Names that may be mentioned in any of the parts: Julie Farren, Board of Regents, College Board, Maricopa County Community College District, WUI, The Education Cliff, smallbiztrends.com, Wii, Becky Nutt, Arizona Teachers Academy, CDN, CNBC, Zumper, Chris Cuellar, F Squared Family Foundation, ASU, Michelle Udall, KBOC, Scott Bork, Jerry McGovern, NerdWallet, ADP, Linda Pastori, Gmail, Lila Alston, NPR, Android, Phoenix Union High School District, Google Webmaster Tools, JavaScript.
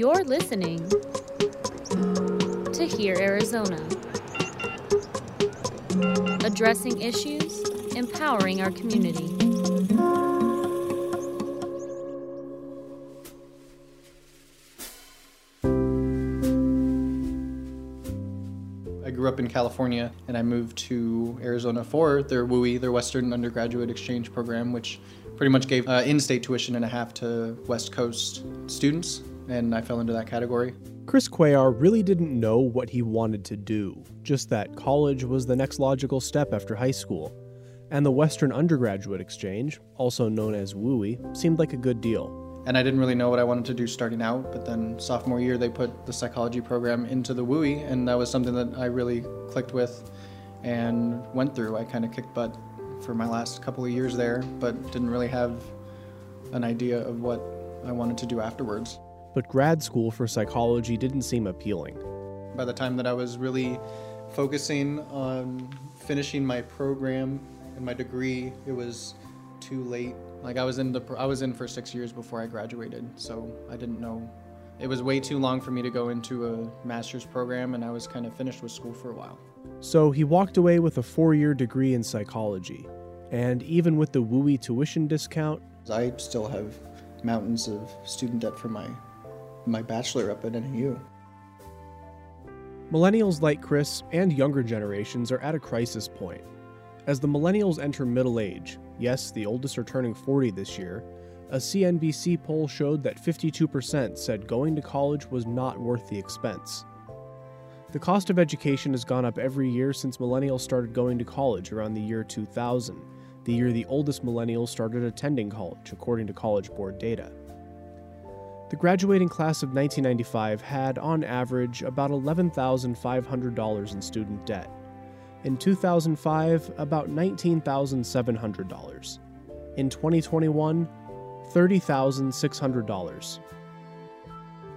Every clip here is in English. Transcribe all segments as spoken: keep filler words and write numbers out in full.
You're listening to Hear Arizona, addressing issues, empowering our community. I grew up in California, and I moved to Arizona for their W U I, their Western Undergraduate Exchange program, which pretty much gave uh, in-state tuition and a half to West Coast students, and I fell into that category. Chris Cuellar really didn't know what he wanted to do, just that college was the next logical step after high school. And the Western Undergraduate Exchange, also known as W U I, seemed like a good deal. And I didn't really know what I wanted to do starting out, but then sophomore year they put the psychology program into the W U I, and that was something that I really clicked with and went through. I kind of kicked butt for my last couple of years there, but didn't really have an idea of what I wanted to do afterwards. But grad school for psychology didn't seem appealing. By the time that I was really focusing on finishing my program and my degree, it was too late. Like I was in the I was in for six years before I graduated, so I didn't know. It was way too long for me to go into a master's program, and I was kind of finished with school for a while. So he walked away with a four-year degree in psychology, and even with the W U I tuition discount, I still have mountains of student debt for my my bachelor up at N Y U. Millennials like Chris and younger generations are at a crisis point. As the millennials enter middle age, yes, the oldest are turning forty this year, a C N B C poll showed that fifty-two percent said going to college was not worth the expense. The cost of education has gone up every year since millennials started going to college around the year two thousand, the year the oldest millennials started attending college, according to College Board data. The graduating class of nineteen ninety-five had, on average, about eleven thousand five hundred dollars in student debt. In two thousand five, about nineteen thousand seven hundred dollars. In twenty twenty-one, thirty thousand six hundred dollars.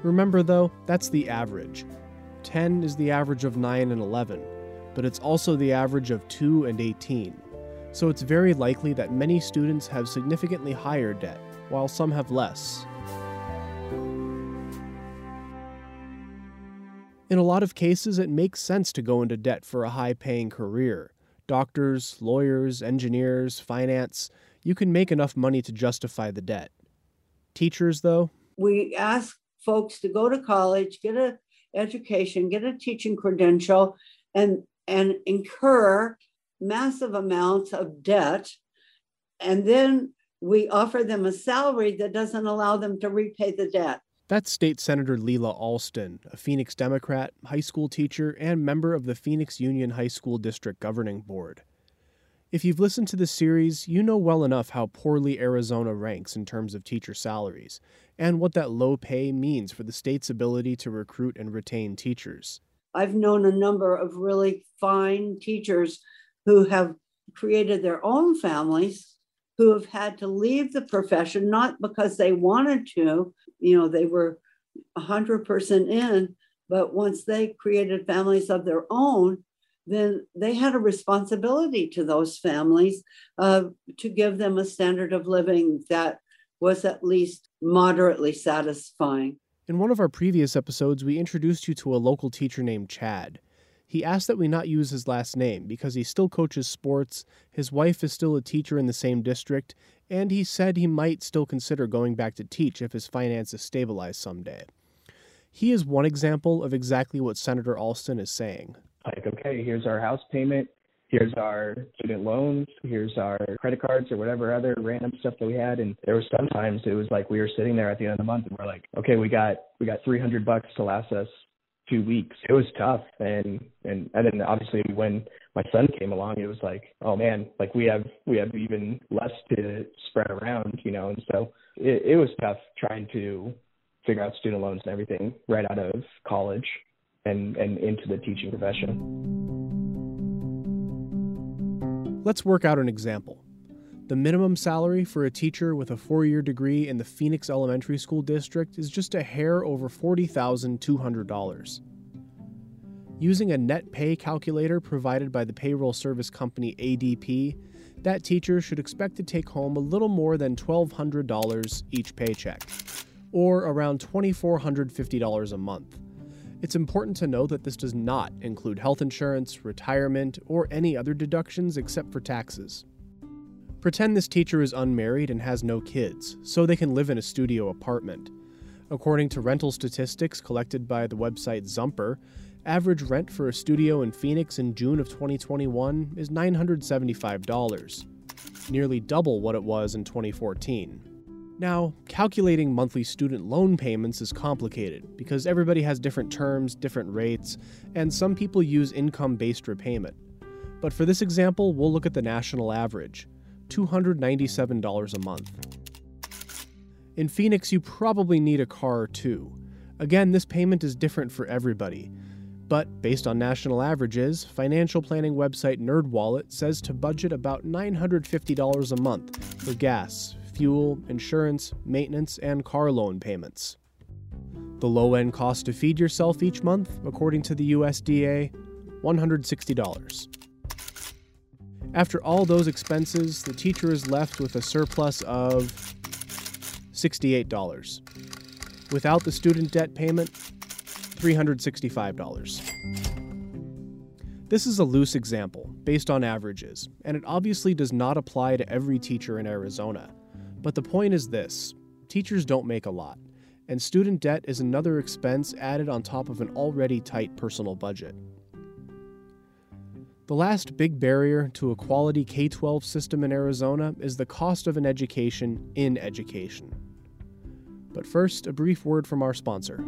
Remember though, that's the average. ten is the average of nine and eleven, but it's also the average of two and eighteen. So it's very likely that many students have significantly higher debt, while some have less. In a lot of cases, it makes sense to go into debt for a high-paying career. Doctors, lawyers, engineers, finance, you can make enough money to justify the debt. Teachers, though? We ask folks to go to college, get an education, get a teaching credential, and, and incur massive amounts of debt. And then we offer them a salary that doesn't allow them to repay the debt. That's State Senator Lila Alston, a Phoenix Democrat, high school teacher, and member of the Phoenix Union High School District Governing Board. If you've listened to this series, you know well enough how poorly Arizona ranks in terms of teacher salaries, and what that low pay means for the state's ability to recruit and retain teachers. I've known a number of really fine teachers who have created their own families, who have had to leave the profession, not because they wanted to, you know, they were one hundred percent in, but once they created families of their own, then they had a responsibility to those families uh, to give them a standard of living that was at least moderately satisfying. In one of our previous episodes, we introduced you to a local teacher named Chad. He asked that we not use his last name because he still coaches sports, his wife is still a teacher in the same district, and he said he might still consider going back to teach if his finances stabilize someday. He is one example of exactly what Senator Alston is saying. Like, okay, here's our house payment, here's our student loans, here's our credit cards or whatever other random stuff that we had. And there was sometimes it was like we were sitting there at the end of the month and we're like, okay, we got we got three hundred bucks to last us two weeks. It was tough. And, and, and then obviously when my son came along, it was like, oh man, like we have, we have even less to spread around, you know? And so it, it was tough trying to figure out student loans and everything right out of college and, and into the teaching profession. Let's work out an example. The minimum salary for a teacher with a four-year degree in the Phoenix Elementary School District is just a hair over forty thousand two hundred dollars. Using a net pay calculator provided by the payroll service company A D P, that teacher should expect to take home a little more than one thousand two hundred dollars each paycheck, or around two thousand four hundred fifty dollars a month. It's important to know that this does not include health insurance, retirement, or any other deductions except for taxes. Pretend this teacher is unmarried and has no kids, so they can live in a studio apartment. According to rental statistics collected by the website Zumper, average rent for a studio in Phoenix in June of twenty twenty-one is nine hundred seventy-five dollars, nearly double what it was in twenty fourteen. Now, calculating monthly student loan payments is complicated because everybody has different terms, different rates, and some people use income-based repayment. But for this example, we'll look at the national average, two hundred ninety-seven dollars a month. In Phoenix, you probably need a car too. Again, this payment is different for everybody. But based on national averages, financial planning website NerdWallet says to budget about nine hundred fifty dollars a month for gas, fuel, insurance, maintenance, and car loan payments. The low-end cost to feed yourself each month, according to the U S D A, one hundred sixty dollars. After all those expenses, the teacher is left with a surplus of sixty-eight dollars. Without the student debt payment, three hundred sixty-five dollars. This is a loose example, based on averages, and it obviously does not apply to every teacher in Arizona. But the point is this, teachers don't make a lot, and student debt is another expense added on top of an already tight personal budget. The last big barrier to a quality K through twelve system in Arizona is the cost of an education in education. But first, a brief word from our sponsor.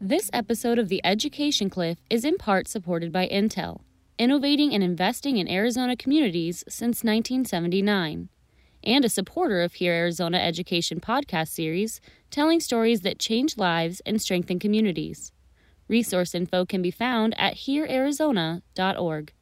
This episode of The Education Cliff is in part supported by Intel, innovating and investing in Arizona communities since nineteen seventy-nine, and a supporter of Hear Arizona Education podcast series, telling stories that change lives and strengthen communities. Resource info can be found at Hear Arizona dot org.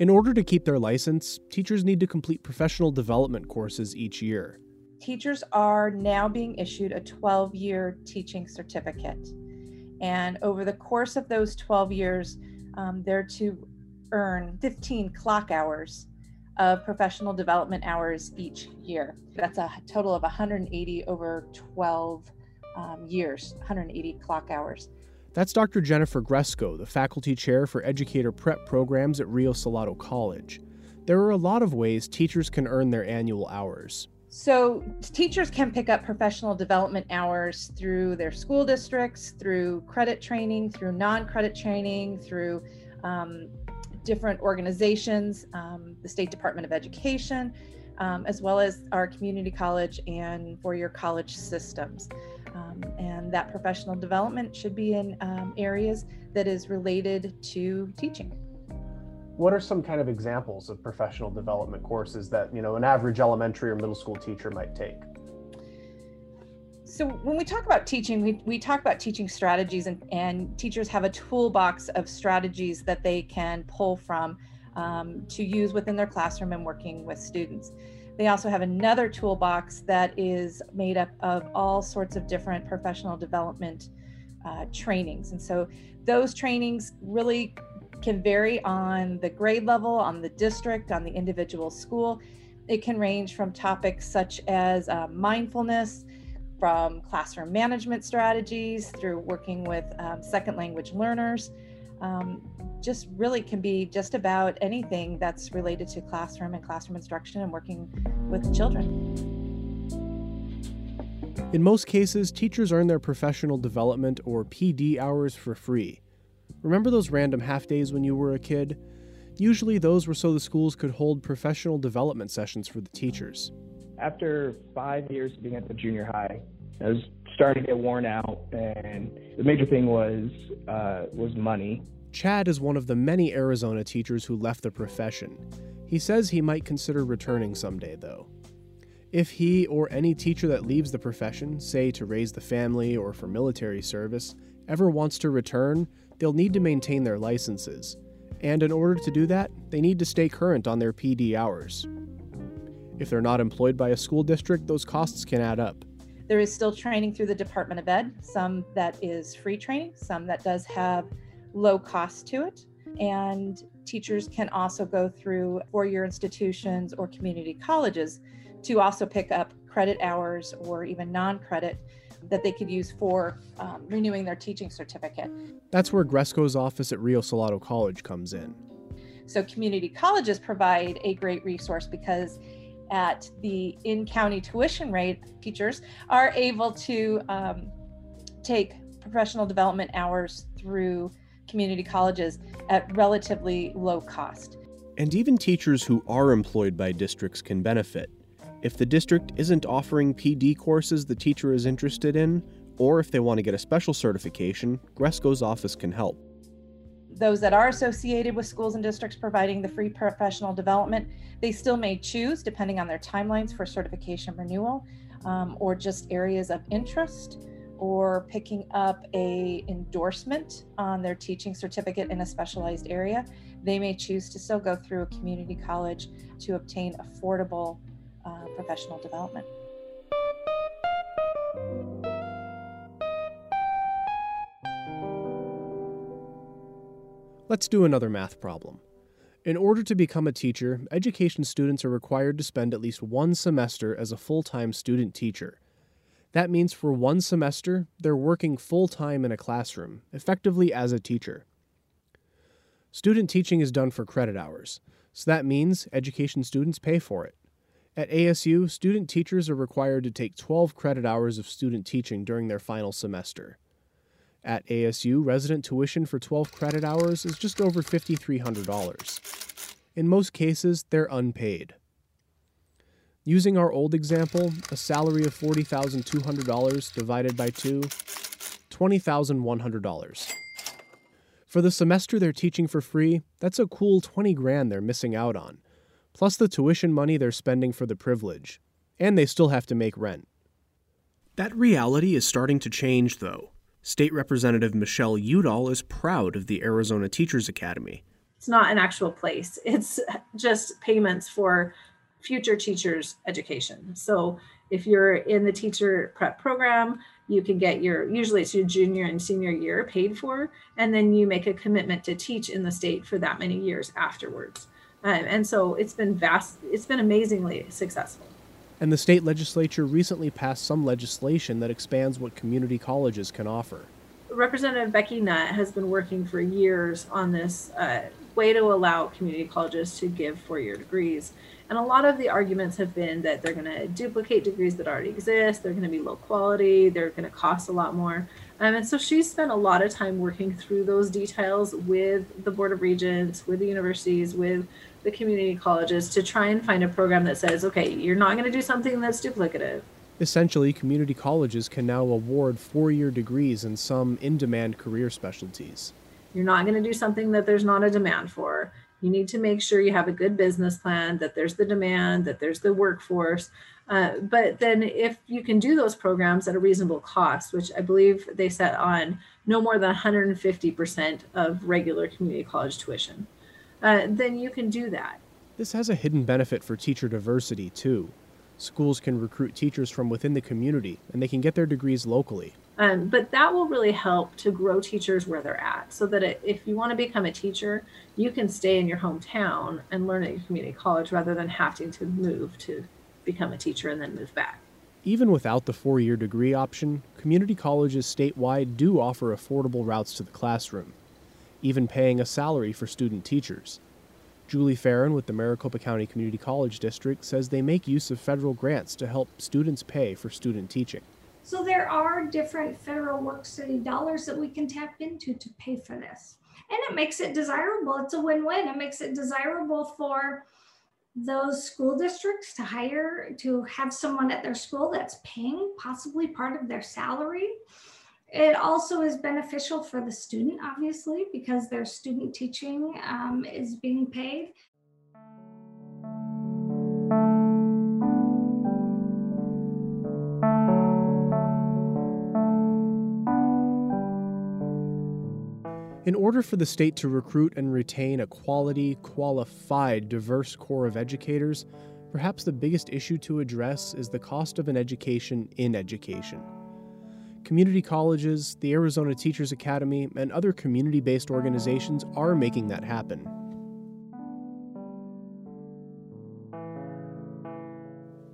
In order to keep their license, teachers need to complete professional development courses each year. Teachers are now being issued a twelve-year teaching certificate. And over the course of those twelve years, um, they're to earn fifteen clock hours of professional development hours each year. That's a total of one hundred eighty over twelve um, years, one hundred eighty clock hours. That's Doctor Jennifer Gresko, the faculty chair for educator prep programs at Rio Salado College. There are a lot of ways teachers can earn their annual hours. So teachers can pick up professional development hours through their school districts, through credit training, through non-credit training, through um, different organizations, um, the State Department of Education, um, as well as our community college and four-year college systems. Um, and that professional development should be in um, areas that is related to teaching. What are some kind of examples of professional development courses that, you know, an average elementary or middle school teacher might take? So when we talk about teaching, we, we talk about teaching strategies, and, and teachers have a toolbox of strategies that they can pull from um, to use within their classroom and working with students. They also have another toolbox that is made up of all sorts of different professional development uh, trainings. And so those trainings really can vary on the grade level, on the district, on the individual school. It can range from topics such as uh, mindfulness, from classroom management strategies, through working with um, second language learners. Um, just really can be just about anything that's related to classroom and classroom instruction and working with children. In most cases, teachers earn their professional development or P D hours for free. Remember those random half-days when you were a kid? Usually those were so the schools could hold professional development sessions for the teachers. After five years of being at the junior high, I was starting to get worn out, and the major thing was uh, was money. Chad is one of the many Arizona teachers who left the profession. He says he might consider returning someday, though. If he or any teacher that leaves the profession, say to raise the family or for military service, ever wants to return, they'll need to maintain their licenses. And in order to do that, they need to stay current on their P D hours. If they're not employed by a school district, those costs can add up. There is still training through the Department of Ed, some that is free training, some that does have low cost to it. And teachers can also go through four-year institutions or community colleges to also pick up credit hours or even non-credit that they could use for um, renewing their teaching certificate. That's where Gresko's office at Rio Salado College comes in. So community colleges provide a great resource because at the in-county tuition rate, teachers are able to um, take professional development hours through community colleges at relatively low cost. And even teachers who are employed by districts can benefit. If the district isn't offering P D courses the teacher is interested in, or if they want to get a special certification, Gresko's office can help. Those that are associated with schools and districts providing the free professional development, they still may choose, depending on their timelines for certification renewal, um, or just areas of interest, or picking up a endorsement on their teaching certificate in a specialized area. They may choose to still go through a community college to obtain affordable uh, professional development. Let's do another math problem. In order to become a teacher, education students are required to spend at least one semester as a full-time student teacher. That means for one semester, they're working full-time in a classroom, effectively as a teacher. Student teaching is done for credit hours, so that means education students pay for it. At A S U, student teachers are required to take twelve credit hours of student teaching during their final semester. At A S U, resident tuition for twelve credit hours is just over five thousand three hundred dollars. In most cases, they're unpaid. Using our old example, a salary of forty thousand two hundred dollars divided by two, twenty thousand one hundred dollars. For the semester they're teaching for free, that's a cool twenty grand they're missing out on, plus the tuition money they're spending for the privilege. And they still have to make rent. That reality is starting to change, though. State Representative Michelle Udall is proud of the Arizona Teachers Academy. It's not an actual place. It's just payments for future teachers' education. So if you're in the teacher prep program, you can get your, usually it's your junior and senior year paid for, and then you make a commitment to teach in the state for that many years afterwards. Um, and so it's been vast, it's been amazingly successful. And the state legislature recently passed some legislation that expands what community colleges can offer. Representative Becky Nutt has been working for years on this uh, way to allow community colleges to give four-year degrees. And a lot of the arguments have been that they're going to duplicate degrees that already exist, they're going to be low quality, they're going to cost a lot more. Um, and so she's spent a lot of time working through those details with the Board of Regents, with the universities, with the community colleges to try and find a program that says, okay, you're not going to do something that's duplicative. Essentially, community colleges can now award four-year degrees in some in-demand career specialties. You're not going to do something that there's not a demand for. You need to make sure you have a good business plan, that there's the demand, that there's the workforce. Uh, but then if you can do those programs at a reasonable cost, which I believe they set on no more than one hundred fifty percent of regular community college tuition, uh, then you can do that. This has a hidden benefit for teacher diversity, too. Schools can recruit teachers from within the community, and they can get their degrees locally. Um, but that will really help to grow teachers where they're at, so that it, if you want to become a teacher, you can stay in your hometown and learn at your community college rather than having to move to become a teacher and then move back. Even without the four-year degree option, community colleges statewide do offer affordable routes to the classroom, even paying a salary for student teachers. Julie Farren with the Maricopa County Community College District says they make use of federal grants to help students pay for student teaching. So there are different federal work study dollars that we can tap into to pay for this. And it makes it desirable. It's a win-win. It makes it desirable for those school districts to hire, to have someone at their school that's paying possibly part of their salary. It also is beneficial for the student, obviously, because their student teaching um, is being paid. In order for the state to recruit and retain a quality, qualified, diverse core of educators, perhaps the biggest issue to address is the cost of an education in education. Community colleges, the Arizona Teachers Academy, and other community-based organizations are making that happen.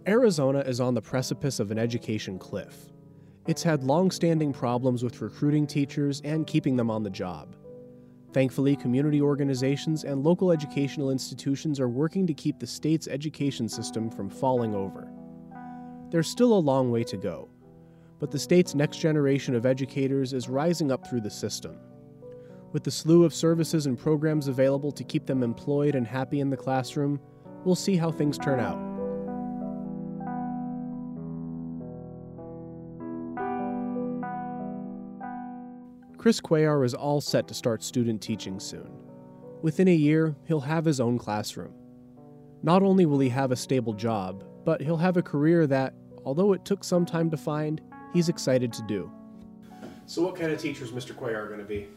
Arizona is on the precipice of an education cliff. It's had long-standing problems with recruiting teachers and keeping them on the job. Thankfully, community organizations and local educational institutions are working to keep the state's education system from falling over. There's still a long way to go, but the state's next generation of educators is rising up through the system. With the slew of services and programs available to keep them employed and happy in the classroom, we'll see how things turn out. Chris Cuellar is all set to start student teaching soon. Within a year, he'll have his own classroom. Not only will he have a stable job, but he'll have a career that, although it took some time to find, he's excited to do. So what kind of teacher is Mister Cuellar going to be?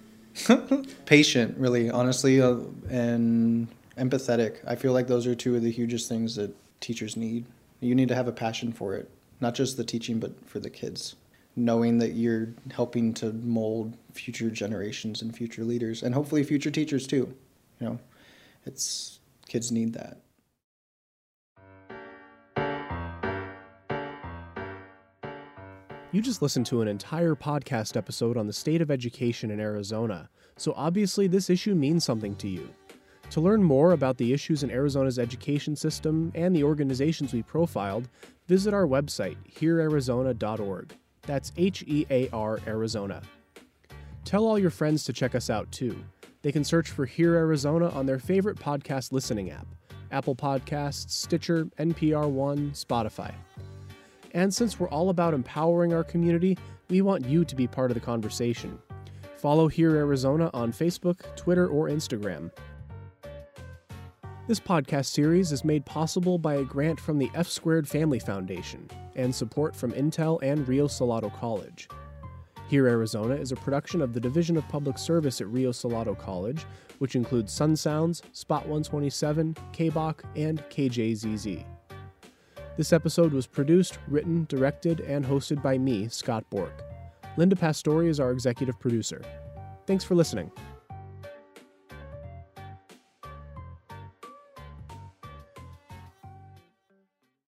Patient, really, honestly, uh, and empathetic. I feel like those are two of the hugest things that teachers need. You need to have a passion for it, not just the teaching, but for the kids. Knowing that you're helping to mold future generations and future leaders, and hopefully future teachers too. You know, it's, kids need that. You just listened to an entire podcast episode on the state of education in Arizona, so obviously this issue means something to you. To learn more about the issues in Arizona's education system and the organizations we profiled, visit our website, Hear Arizona dot org. That's H E A R, Arizona. Tell all your friends to check us out, too. They can search for Hear Arizona on their favorite podcast listening app, Apple Podcasts, Stitcher, N P R One, Spotify. And since we're all about empowering our community, we want you to be part of the conversation. Follow Hear Arizona on Facebook, Twitter, or Instagram. This podcast series is made possible by a grant from the F Squared Family Foundation and support from Intel and Rio Salado College. Hear Arizona is a production of the Division of Public Service at Rio Salado College, which includes Sun Sounds, Spot one twenty-seven, K B O C, and K J Z Z. This episode was produced, written, directed, and hosted by me, Scott Bork. Linda Pastori is our executive producer. Thanks for listening.